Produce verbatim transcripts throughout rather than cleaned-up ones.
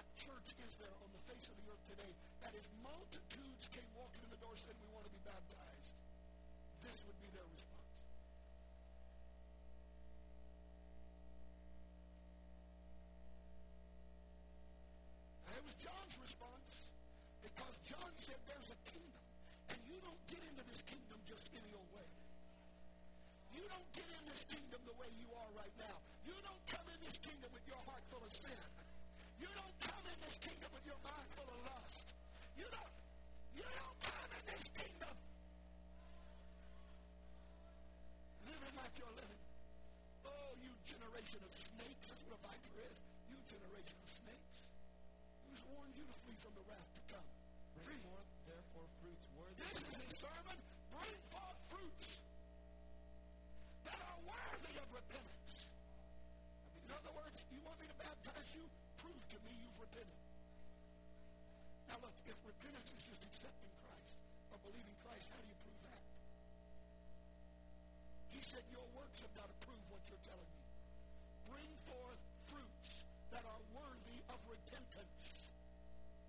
what church is there on the face of the earth today that if multitudes came walking in the door saying we want to be baptized, this would be their response? It was John's response, because John said there's a kingdom, and you don't get into this kingdom just any old way. You don't get in this kingdom the way you are right now. You don't come in this kingdom with your heart full of sin. You don't come in this kingdom with your mind full of lust. You don't, you don't come in this kingdom living like you're living. Oh, you generation of snakes. That's what a viper is. You generation of snakes. Who's warned you to flee from the wrath to come? Bring forth, therefore, fruits worthy. This is his sermon. Bring forth fruits that are worthy of repentance. I mean, in other words, you want me to baptize you? Prove to me you've repented. Now look, if repentance is just accepting Christ or believing Christ, how do you prove that? He said your works have got to prove what you're telling me. Bring forth fruits that are worthy of repentance.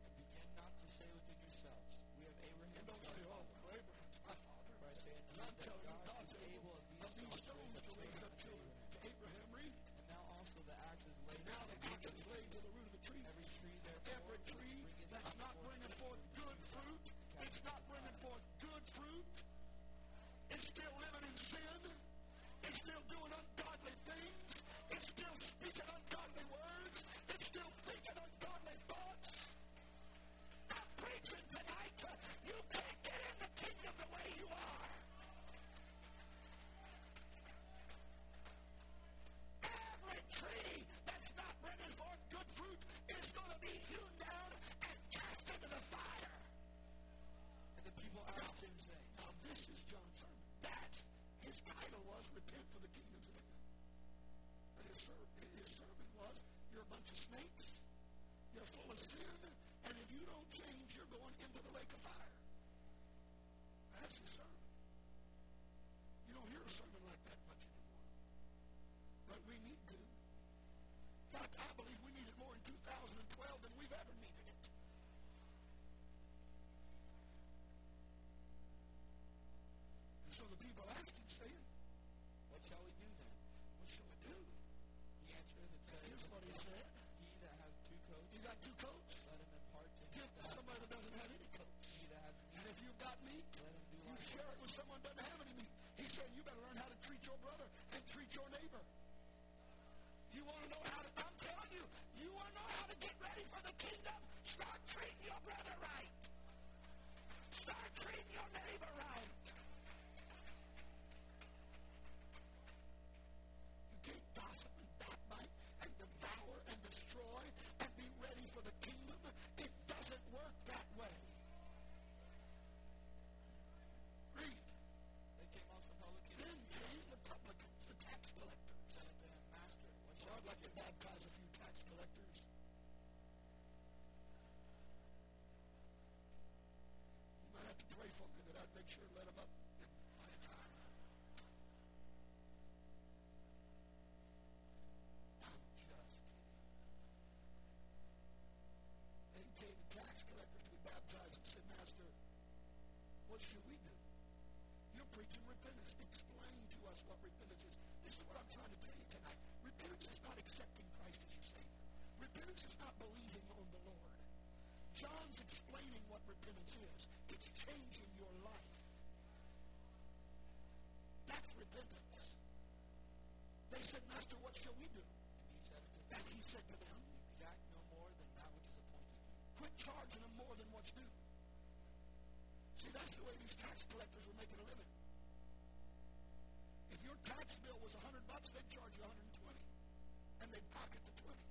And begin not to say within yourselves, we have Abraham. And don't say, oh, well, Abraham's my father. But I say unto you that God, God is able of these stones to raise up children to Abraham. Read. And now also the axe is laid. Now the axe is laid to the root of the tree. Every tree therefore, every tree that's not bringing forth good fruit, it's not bringing forth good fruit. It's still living in sin. It's still doing ungodly things. It's still speaking ungodly words. It's still thinking ungodly thoughts. I'm preaching tonight. You can't get in the kingdom the way you are. Every tree that's not bringing forth good fruit is going to be hewn down and cast into the fire. And the people asked him, saying, now this is John's sermon. That his title was Repent for the Kingdom of Heaven. But his, his sermon was, you're a bunch of snakes, you're full of sin, and if you don't change, you're going into the lake of fire. That's his sermon. You don't hear a sermon like that much anymore. But we need to. In fact, I believe we need it more in two thousand twelve than we've ever needed it. So the people asked him, saying, what shall we do then? What shall we do? He answereth and said, here's what he said. He that hath two coats. You got two coats? Let him impart to him. Give to somebody that doesn't have any coats. He that hath meat. And if you've got meat, let him do you like share it with someone that doesn't have any meat. He said, you better learn how to treat your brother and treat your neighbor. You want to know how to, I'm telling you, you want to know how to get ready for the kingdom? Start treating your brother right. Start treating your neighbor right. Sure, let him up by the time. I'm just kidding. Then came the tax collector to be baptized and said, Master, what should we do? You're preaching repentance. Explain to us what repentance is. This is what I'm trying to tell you tonight. Repentance is not accepting Christ as your Savior. Repentance is not believing on the Lord. John's explaining what repentance is. It's changing your life. That's repentance. They said, Master, what shall we do? And he said to them, and he said to them, exact no more than that which is appointed you. Quit charging them more than what's due. See, that's the way these tax collectors were making a living. If your tax bill was one hundred bucks, they'd charge you one hundred twenty. And they'd pocket the twenty.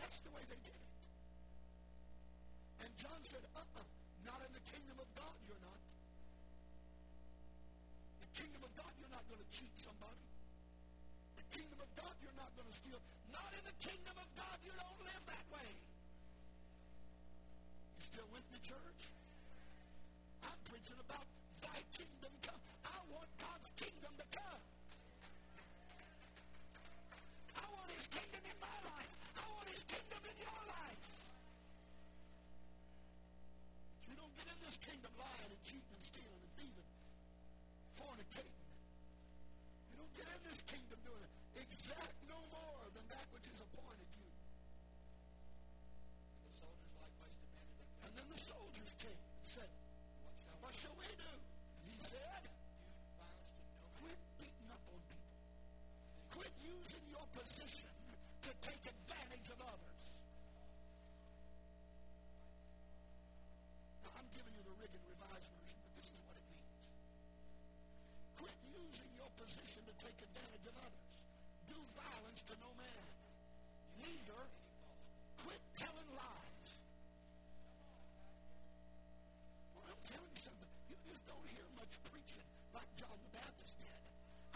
That's the way they did it. And John said, uh-uh, not in the kingdom of God you're not. Kingdom of God, you're not going to cheat somebody. The kingdom of God, you're not going to steal. Not in the kingdom of God, you don't live that way. You still with me, church? I'm preaching about thy kingdom come. I want God's kingdom to come. I want his kingdom in my life. I want his kingdom in your life. using your position to take advantage of others. Now, I'm giving you the Rigdon Revised Version, but this is what it means. Quit using your position to take advantage of others. Do violence to no man. Neither quit telling lies. Well, I'm telling you something. You just don't hear much preaching like John the Baptist did.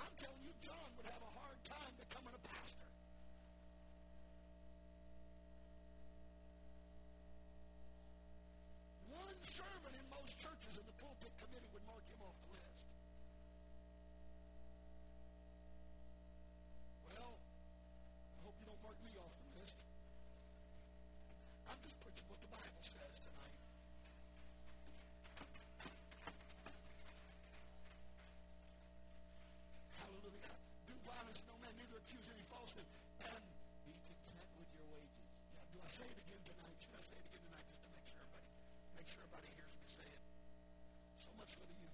I'm telling you, John would have a hard time becoming a pastor. One sermon in most churches in the pulpit committee would mark him off the list. Well, I hope you don't mark me off the list. I'm just preaching what the Bible says tonight. Hallelujah. Do violence, no man, neither accuse any falsely, and be content with your wages. Now, do I say it again tonight? Should I say it again tonight just to make sure everybody, make sure everybody hears me say it? So much for the union.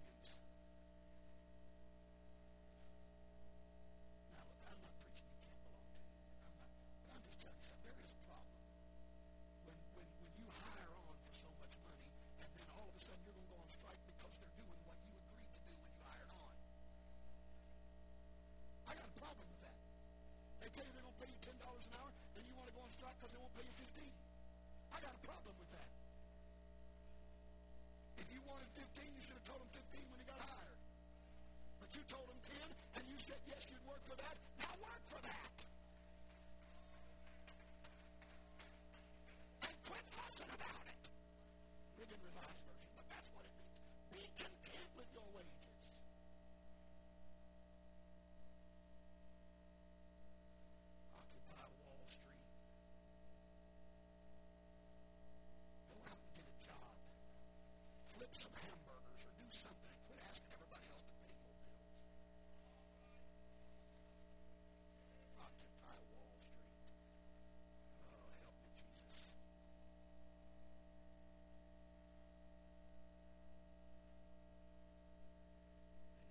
Because they won't pay you fifteen. I got a problem with that. If you wanted fifteen, you should have told them fifteen when you got hired. But you told them ten, and you said, yes, you'd work for that. Now work for that. And quit fussing about it. Rigdon Revised Version, but that's what it means. Be content with your wages. Some hamburgers or do something. Quit asking everybody else to pay your bills. Occupy Wall Street. Oh, help me, Jesus. They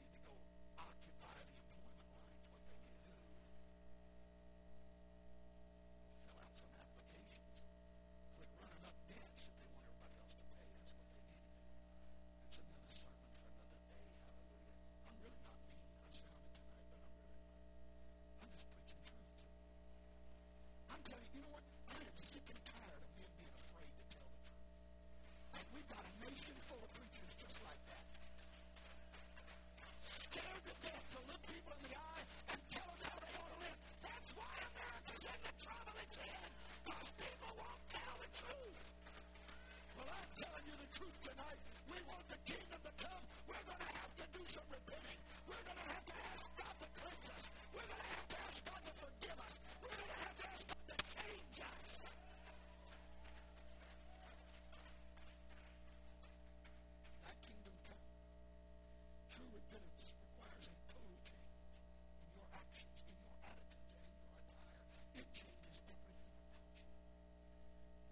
need to go occupy the employment lines. What they need to do. Fill out some applications. Quit running up debts if they want everybody else to pay. That's what they need. You know what? I am sick and tired of men being afraid to tell the truth. And we've got a nation full of preachers just like that. Scared to death to look people in the eye and tell them how they ought to live. That's why America's in the trouble it's in. Because people won't tell the truth. Well, I'm telling you the truth tonight. We want the kingdom to come. We're going to have to do some repenting. We're going to have to ask God to cleanse us. We're going to have to ask God to forgive us. We're going to have to ask God to change us. That kingdom come. True repentance requires a total change in your actions, in your attitudes, and in your attire. It changes everything about you when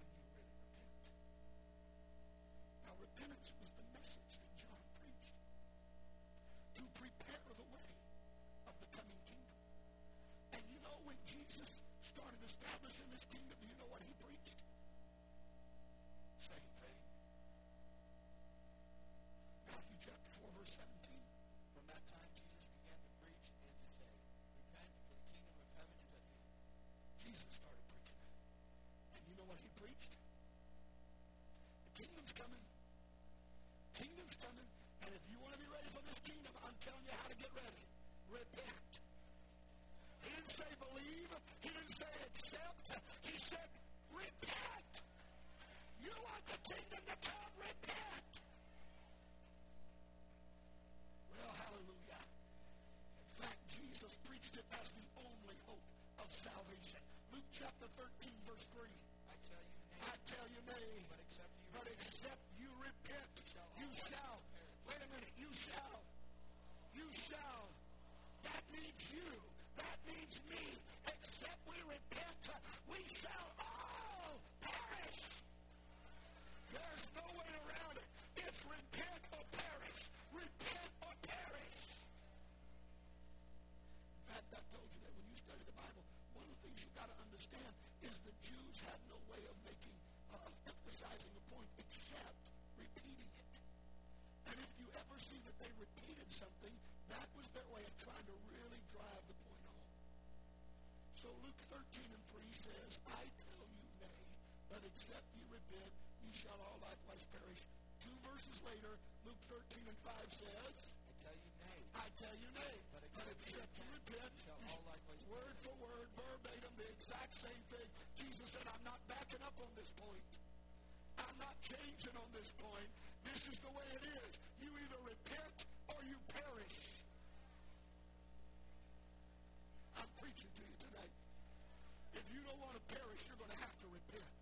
you really repent. Now, repentance was the message that John preached to prepare the way of the coming kingdom. And you know, when Jesus started establishing this kingdom, do you know what he preached? Same thing. Matthew chapter four, verse seventeen. From that time, Jesus began to preach and to say, repent, for the kingdom of heaven is at hand. Jesus started preaching that. And you know what he preached? The kingdom's coming. Kingdom's coming. And if you want to be ready for this kingdom, I'm telling you how to get ready. Repent. He didn't say believe. He didn't say accept. He said repent. You want the kingdom to come? Repent. Well, hallelujah. In fact, Jesus preached it as the only hope of salvation. Luke chapter thirteen, verse three. I tell you nay. I tell you nay. But except you repent, but except you, repent you shall. Wait a minute. You shall. You shall. That means you. That means me. Except we repent, we shall all perish. There's no way around it. It's repent or perish. Repent or perish. In fact, I told you that when you study the Bible, mercy that they repeated something. That was their way of trying to really drive the point home. So Luke thirteen and three says, I tell you, nay, but except you repent, you shall all likewise perish. Two verses later, Luke thirteen and five says, I tell you, nay. I tell you, nay. But except, but except you repent, you shall all likewise perish. Word for word, verbatim, the exact same thing. Jesus said, I'm not backing up on this point. I'm not changing on this point. This is the way it is. You either repent or you perish. I'm preaching to you tonight. If you don't want to perish, you're going to have to repent.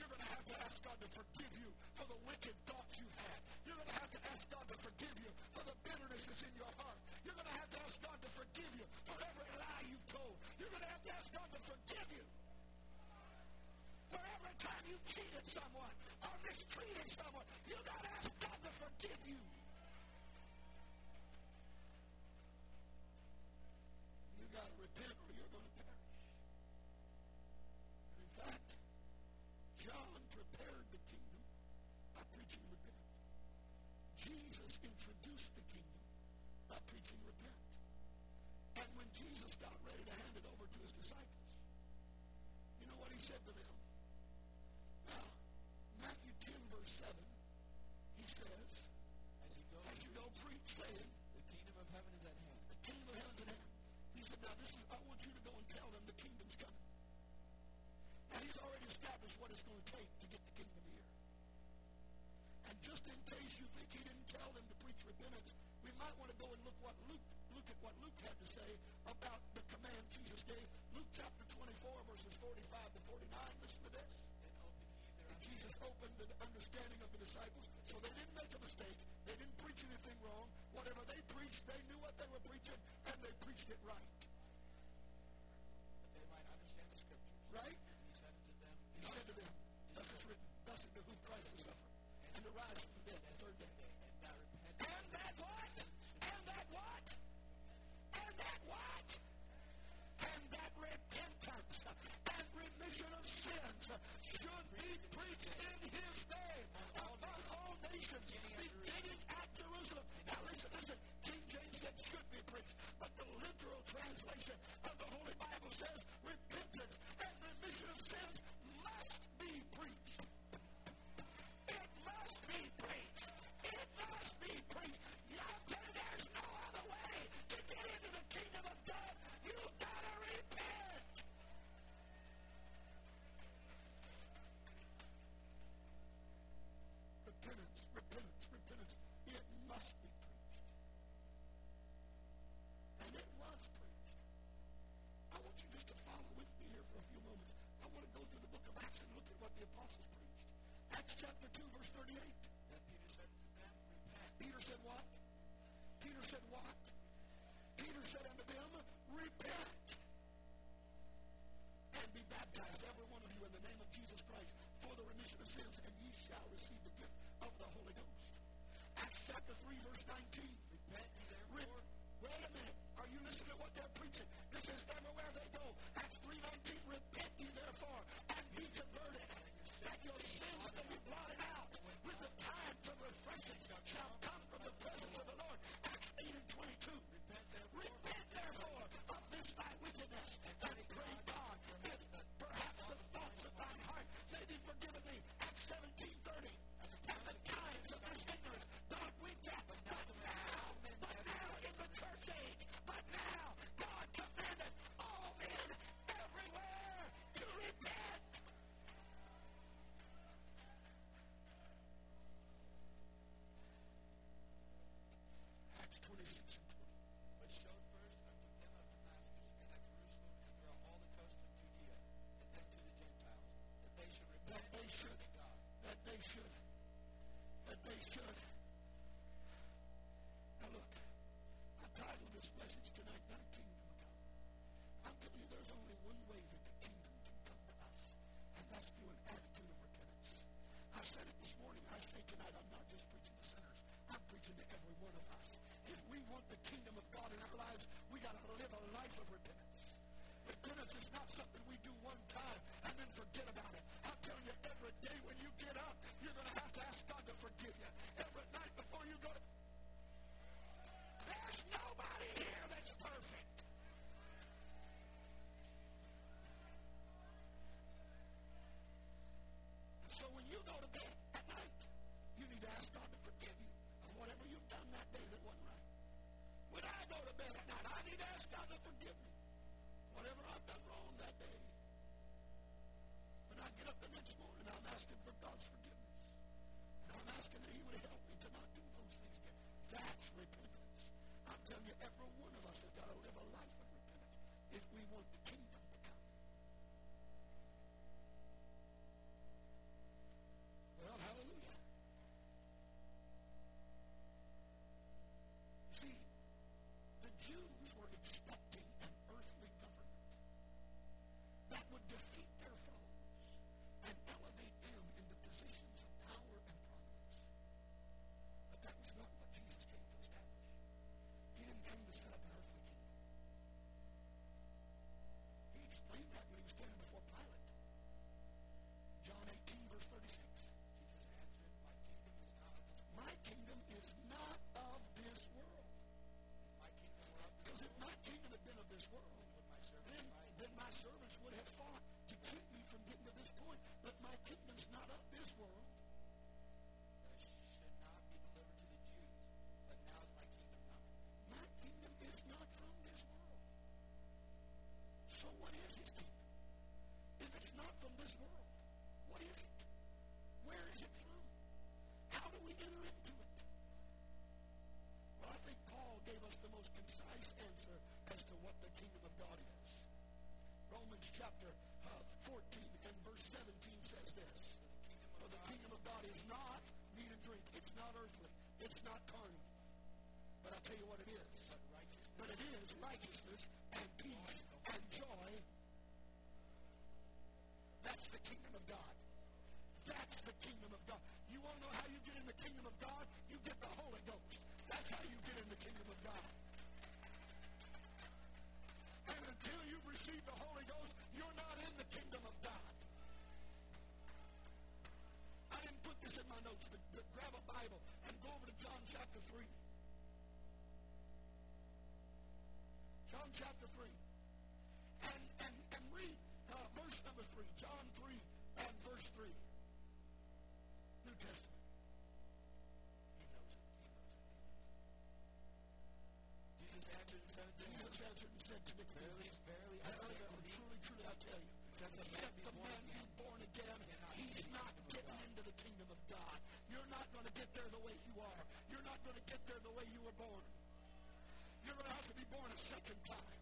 You're going to have to ask God to forgive you for the wicked thoughts you've had. You're going to have to ask God to forgive you for the bitterness that's in your heart. You're going to have to ask God to forgive you for every lie you've told. You're going to have to ask God to forgive you. For every time you cheated someone or mistreated someone, you got to ask God to forgive you. You got to repent or you're going to perish. And in fact, John prepared the kingdom by preaching repent. Jesus introduced the kingdom by preaching repent. And when Jesus got ready to hand it over to his disciples, you know what he said to them? Matthew ten, verse seven, he says, as you go, as you go preach, saying, the kingdom of heaven is at hand. The kingdom of heaven is at hand. He said, now this is, I want you to go and tell them the kingdom's coming. Now he's already established what it's going to take to get the kingdom here. And just in case you think he didn't tell them to preach repentance, we might want to go and look what Luke, look at what Luke had to say about the command Jesus gave. Luke chapter twenty-four, verses forty-five to forty-nine, listen to this. Jesus opened the understanding of the disciples, so they didn't make a mistake. They didn't preach anything wrong. Whatever they preached, they knew what they were preaching, and they preached it right. That they might understand the Scriptures. Right? He said to them, He said to them, thus is written, blessed to whom Christ has suffered, and to rise from the dead the third day. And that what? And that what? And that what? And that repentance and remission of sins should be preached in his name among all nations, beginning at Jerusalem. Now listen, listen. King James said should be preached, but the literal translation of the Holy Bible says repentance and remission of sins must be preached. It must be preached. It must be preached. Y'all tell me there's no other way to get into the kingdom of God. You gotta repent. Repentance, repentance, repentance. It must be preached. And it was preached. I want you just to follow with me here for a few moments. I want to go through the book of Acts and look at what the apostles preached. Acts chapter two, verse thirty-eight. That Peter said to them, repent. Peter said what? Peter said what? Peter said unto them, repent and be baptized, every one of you, in the name of Jesus Christ for the remission of sins, and ye shall receive the gift of the Holy Ghost. Acts chapter three, verse nineteen. Repent ye therefore. Wait a minute. Are you listening to what they're preaching? This is everywhere they go. Acts three nineteen. Repent ye therefore and be converted, that your sins may be blotted out, with the times of refreshing shall come from the presence of the Lord. Acts eight and twenty-two. Repent therefore of this thy wickedness, and pray God that perhaps the thoughts of thine heart may be forgiven thee. Acts seventeen thirty. At the times of this ignorance, God winked at, but now, but now in the church age, but now God commandeth all men everywhere to repent. Acts twenty-six. Every night before you go to to bed at night, I need to ask God to forgive me. Whatever I've done wrong that day. When I get up the next morning, I'm asking for God's forgiveness. And I'm asking that he would help me to not do those things again. That's repentance. I'm telling you, every one of us has got to live a life of repentance if we want the kingdom to come. Well, hallelujah. See, the Jews were expecting an earthly government that would defeat their foes and elevate them into positions of power and prominence. But that was not what Jesus came to establish. He didn't come to set up an earthly kingdom. He explained that when he was standing before Pilate. John eighteen, verse thirty-six. Jesus answered, "My kingdom is not of this world." My kingdom is not of this world. My kingdom were of this world. Because if my kingdom had been of this world, would my servants then, then my servants would have fought to keep me from getting to this point. But my kingdom is not of this world. That should not be delivered to the Jews. But now is my kingdom not from this world. My kingdom is not from this world. So what is his kingdom? If it's not from this world, what is it? Where is it from? How do we enter into it? Well, I think Paul gave us the most concise answer as to what the kingdom of God is. Romans chapter fourteen and verse seventeen says this. For the kingdom of God is not meat and drink. It's not earthly. It's not carnal. But I'll tell you what it is. But it is righteousness and peace and joy. That's the kingdom of God. That's the kingdom of God. You want to know how you get in the kingdom of God? You get the Holy Ghost. That's how you get in the kingdom of God. And until you receive the Holy Ghost, you're not in the kingdom of God. I didn't put this in my notes, but, but grab a Bible and go over to John chapter three. John chapter three. And, and, and read uh, verse number three. John three and verse three. New Testament. He knows it. He knows it. Jesus answered and said, Jesus answered and said to Nicodemus, Verily, verily, truly, truly, I tell you, except the man be born again, he's not getting into the kingdom of God. You're not going to get there the way you are. You're not going to get there the way you were born. You're going to have to be born a second time.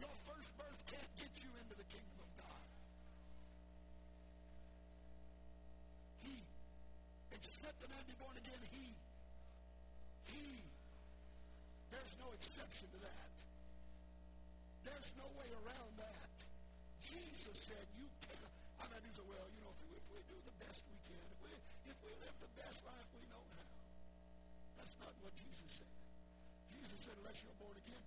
Your first birth can't get you into the kingdom of God. He, except a man be born again, he, he, there's no exception to that. There's no way around that. Jesus said, you cannot, I mean, he said, well, you know, if we, if we do the best we can, if we, if we live the best life we know how, that's not what Jesus said. Jesus said, unless you're born again,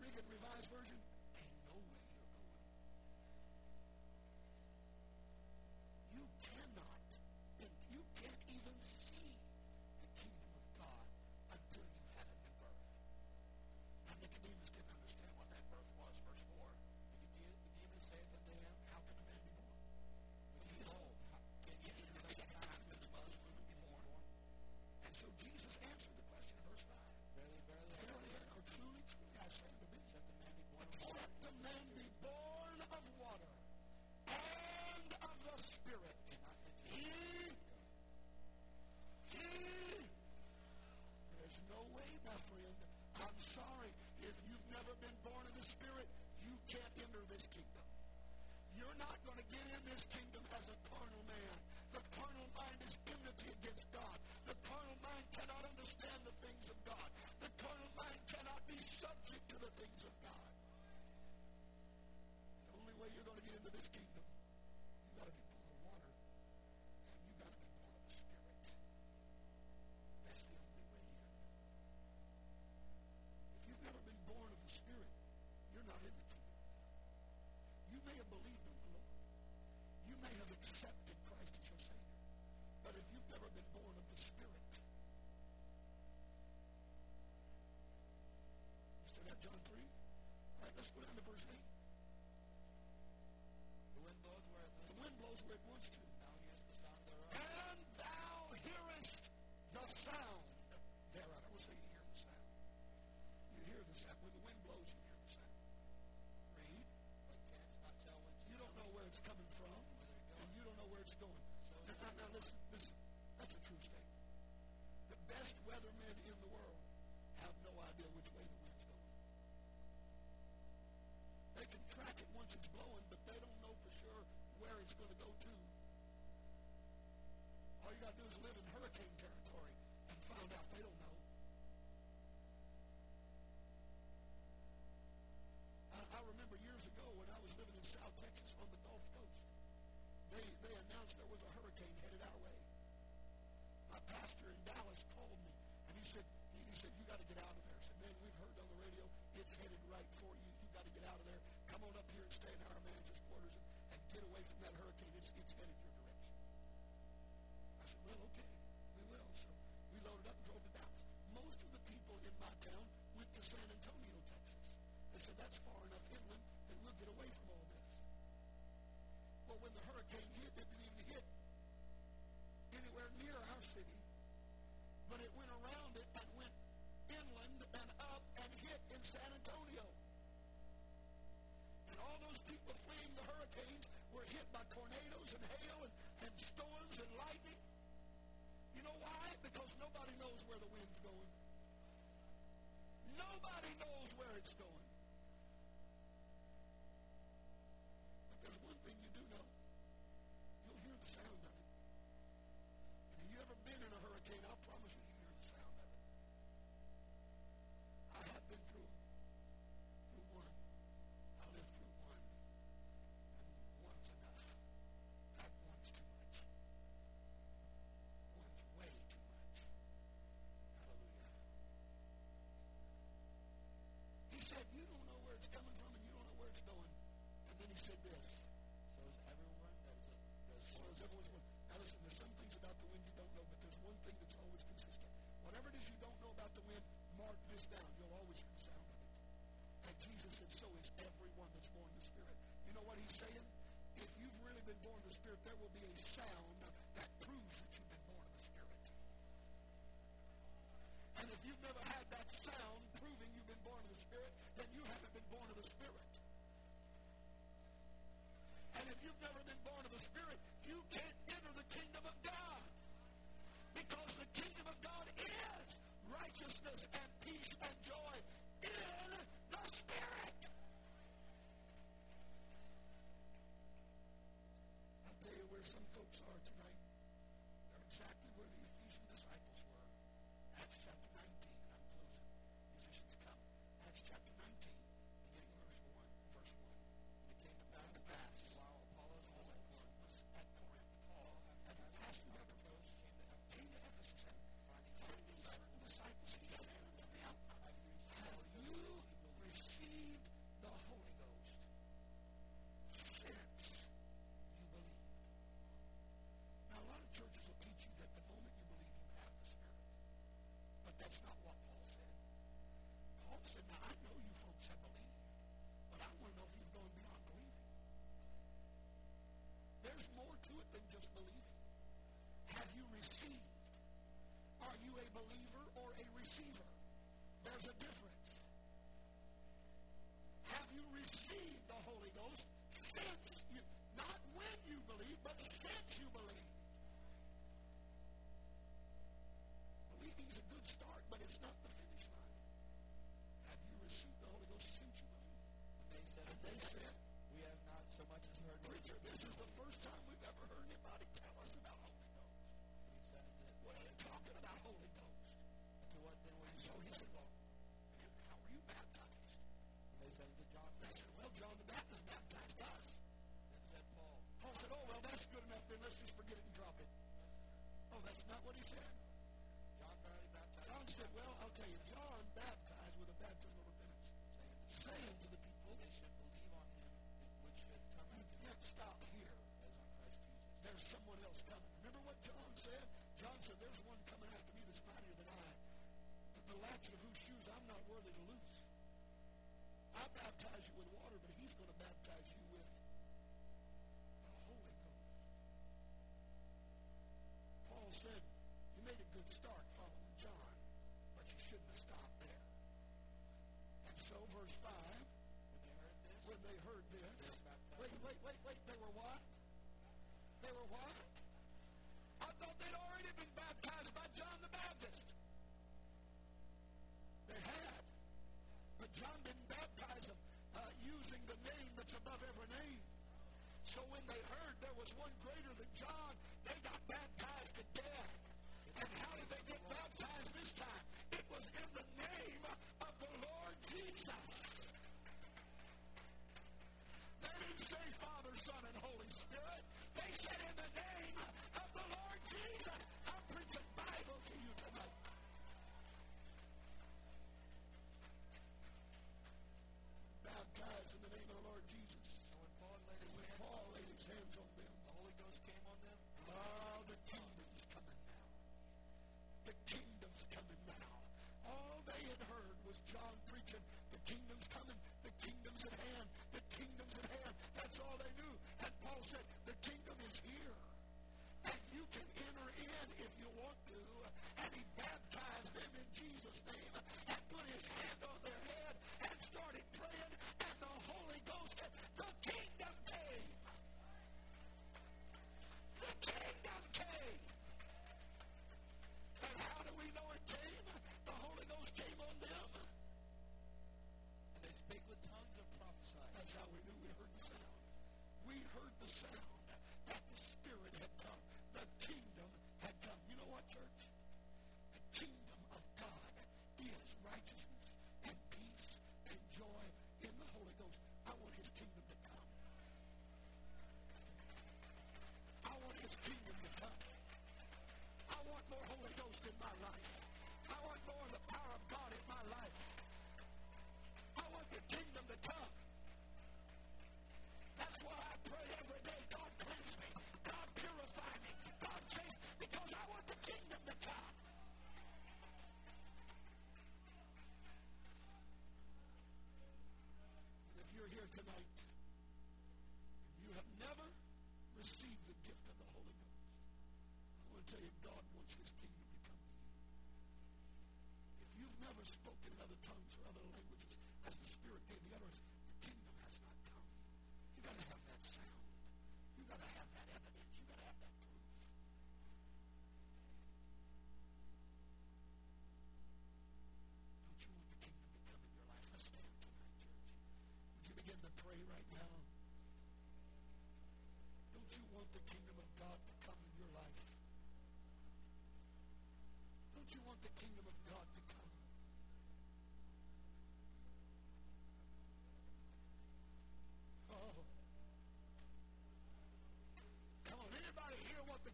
Reagan Revised Version, ain't no way. You cannot, you can't even see the kingdom of God until you had a new birth. Now Nicodemus didn't understand what that birth was. Verse four, Nicodemus saith unto him, how can a man be born? When he is old, can he at the same time as well as women be born? And so Jesus answered the question in verse five. Verily, verily, verily, or truly, truly, I say unto thee, except a man be born of water. Except a man be born of water. Of the Spirit. He, he, there's no way, my friend. I'm sorry. If you've never been born of the Spirit, you can't enter this kingdom. You're not going to get in this kingdom as a carnal man. The carnal mind is enmity against God. The carnal mind cannot understand the things of God. The carnal mind cannot be subject to the things of God. The only way you're going to get into this kingdom, you've got to be born of water, and you've got to be born of the Spirit. That's the only way in. If you've never been born of the Spirit, you're not in the kingdom. You may have believed in the Lord. You may have accepted Christ as your Savior. But if you've never been born of the Spirit, you still got John three? All right, let's go down to verse eight. The wind blows where it wants to. The wind blows where it wants to. Thou hearest the sound thereof. And thou hearest the sound thereof. I will say it's coming from, and you don't know where it's going. Now, now, now listen, listen. That's a true statement. The best weathermen in the world have no idea which way the wind's going. They can track it once it's blowing, but they don't know for sure where it's going to go to. All you got to do is live in hurricane territory and find out they don't know. I, I remember years ago when I was living in South Texas on the Gulf Coast, they, they announced there was a hurricane headed our way. My pastor in Dallas called me, and he said, he, he said, you got to get out of there. I said, man, we've heard on the radio, it's headed right for you. You got to get out of there. Come on up here and stay in our manager's quarters and, and get away from that hurricane. It's, it's headed your direction. I said, well, okay, we will. So we loaded up and drove to Dallas. Most of the people in my town went to San Antonio, Texas. They said, that's far enough inland that we'll get away from all this. Well, when the hurricane hit, it didn't even hit anywhere near our city, but it went around it and went inland and up and hit in San Antonio. And all those people fleeing the hurricanes were hit by tornadoes and hail and, and storms and lightning. You know why? Because nobody knows where the wind's going. Nobody knows where it's going. But there's one thing you do know. You'll hear the sound of it. Been in a hurricane, I promise you, you hear the sound of it. I have been through through one. I lived through one. And one's enough. That one's too much. One's way too much. Hallelujah. He said, you don't know where it's coming from and you don't know where it's going. And then he said this. So is everyone that is a so is everyone's one. Now listen, there's some things about the wind you don't know, but there's one thing that's always consistent. Whatever it is you don't know about the wind, mark this down. You'll always hear the sound of it. And Jesus said, so is everyone that's born of the Spirit. You know what he's saying? If you've really been born of the Spirit, there will be a sound that proves that you've been born of the Spirit. And if you've never had that sound proving you've been born of the Spirit, then you haven't been born of the Spirit. And if you've never been born of the Spirit, you can't enter the kingdom of God. Because the kingdom of God is righteousness and peace and joy in the Spirit. I'll tell you where some folks are tonight. They're exactly where the Ephesian disciples were. Acts chapter nineteen, and I'm closing. Musicians come. Acts chapter nineteen, beginning verse one. Verse one. It came to pass that while Apollos was at Corinth, at Corinth, Paul and Pastor Apollos came to Ephesus, and finding certain disciples, he said unto them, have you received the Holy Ghost since you believed? Now, a lot of churches will teach you that the moment you believe, you have the Spirit. But that's not what Paul said. Paul said, now, I know you folks have believed, but I want to know if you've gone beyond believing. There's more to it than just believing. Have you received? Are you a believer or a receiver? There's a difference. Have you received the Holy Ghost since you, not when you believe, but since you believe? Believing is a good start, but it's not the finish line. Have you received the Holy Ghost since you believe? And they said, and they said we have not so much as heard. Preacher, this is the first time we've ever heard anybody tell us about Holy Ghost. And he said, what are you talking about, Holy Ghost? And to what then were you baptized? So man, how were you baptized? And they said to John. They said, well, John the Baptist baptized us. And said Paul. Paul said, oh, well, that's good enough. Then let's just forget it and drop it. Oh, that's not what he said. John barely baptized. John said, well, I'll tell you, John baptized with a baptism of repentance, saying to the people they should believe on him, which should come after him. You can't stop here. As on Christ Jesus. There's someone else coming. Remember what John said? John said, there's one coming after me that's mightier than I. But the latchet of whose shoes I'm not worthy to loose. I baptize you with water, but he's going to baptize you with the Holy Ghost. Paul said, you made a good start following John, but you shouldn't have stopped there. So, verse five, when they heard this, when they heard this, wait, wait, wait, wait, they were what? they were what? I thought they'd already been baptized by John the Baptist. They had. But John didn't baptize them uh, using the name that's above every name. So when they heard there was one greater than John, they got baptized to death. And how did they get baptized this time? It was in the name of the Lord Jesus. They didn't say Father, Son, and Holy Spirit. They said in the name of the Lord Jesus. I'm preaching Bible to you tonight. Baptized in the name of the Lord Jesus. And when Paul laid his, hand Paul laid his hands on them, the Holy Ghost came on them. Oh, the kingdom's coming now. The kingdom's coming now. All they had heard was John preaching, the kingdom's coming, the kingdom's at hand, the kingdom's at hand. That's all they knew. And Paul said, the kingdom is here. And you can enter in if you want to. And he baptized them in Jesus' name and put his hand on their head and started praying. And the Holy Ghost said, the kingdom came. The kingdom came. And how do we know it came? The Holy Ghost came on them. And they spake with tongues and prophesied. That's how we knew we heard the sound. We heard the sound. That the Spirit had come. The kingdom had come. You know what, church? The kingdom of God is righteousness and peace and joy in the Holy Ghost. I want His kingdom to come. I want His kingdom to come. I want more Holy Ghost in my life. I want more of the power of God in my life. I want the kingdom to come. That's why I pray every day. God cleanse me. God purify me. God change me. Because I want the kingdom to come. And if you're here tonight and you have never received the gift of the Holy Ghost, I want to tell you, God wants His kingdom to come to you. If you've never spoken in other tongues or other languages, as the Spirit gave the utterance, the kingdom has not come. You've got to have that sound. You've got to have that evidence. You've got to have that proof. Don't you want the kingdom to come in your life? Let's stand tonight, church. Would you begin to pray right now? Don't you want the kingdom of God to come in your life? Don't you want the kingdom of God to come?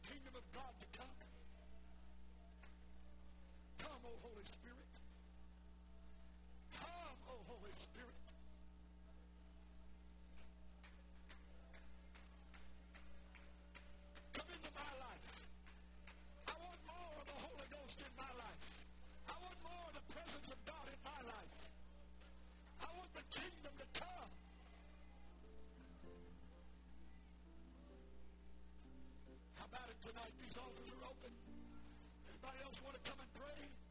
Kingdom of God to come. Come, O Holy Spirit. Come, O Holy Spirit. Come into my life. I want more of the Holy Ghost in my life. I want more of the presence of God in my life. I want the kingdom to come. Tonight, these altars are open. Anybody else want to come and pray?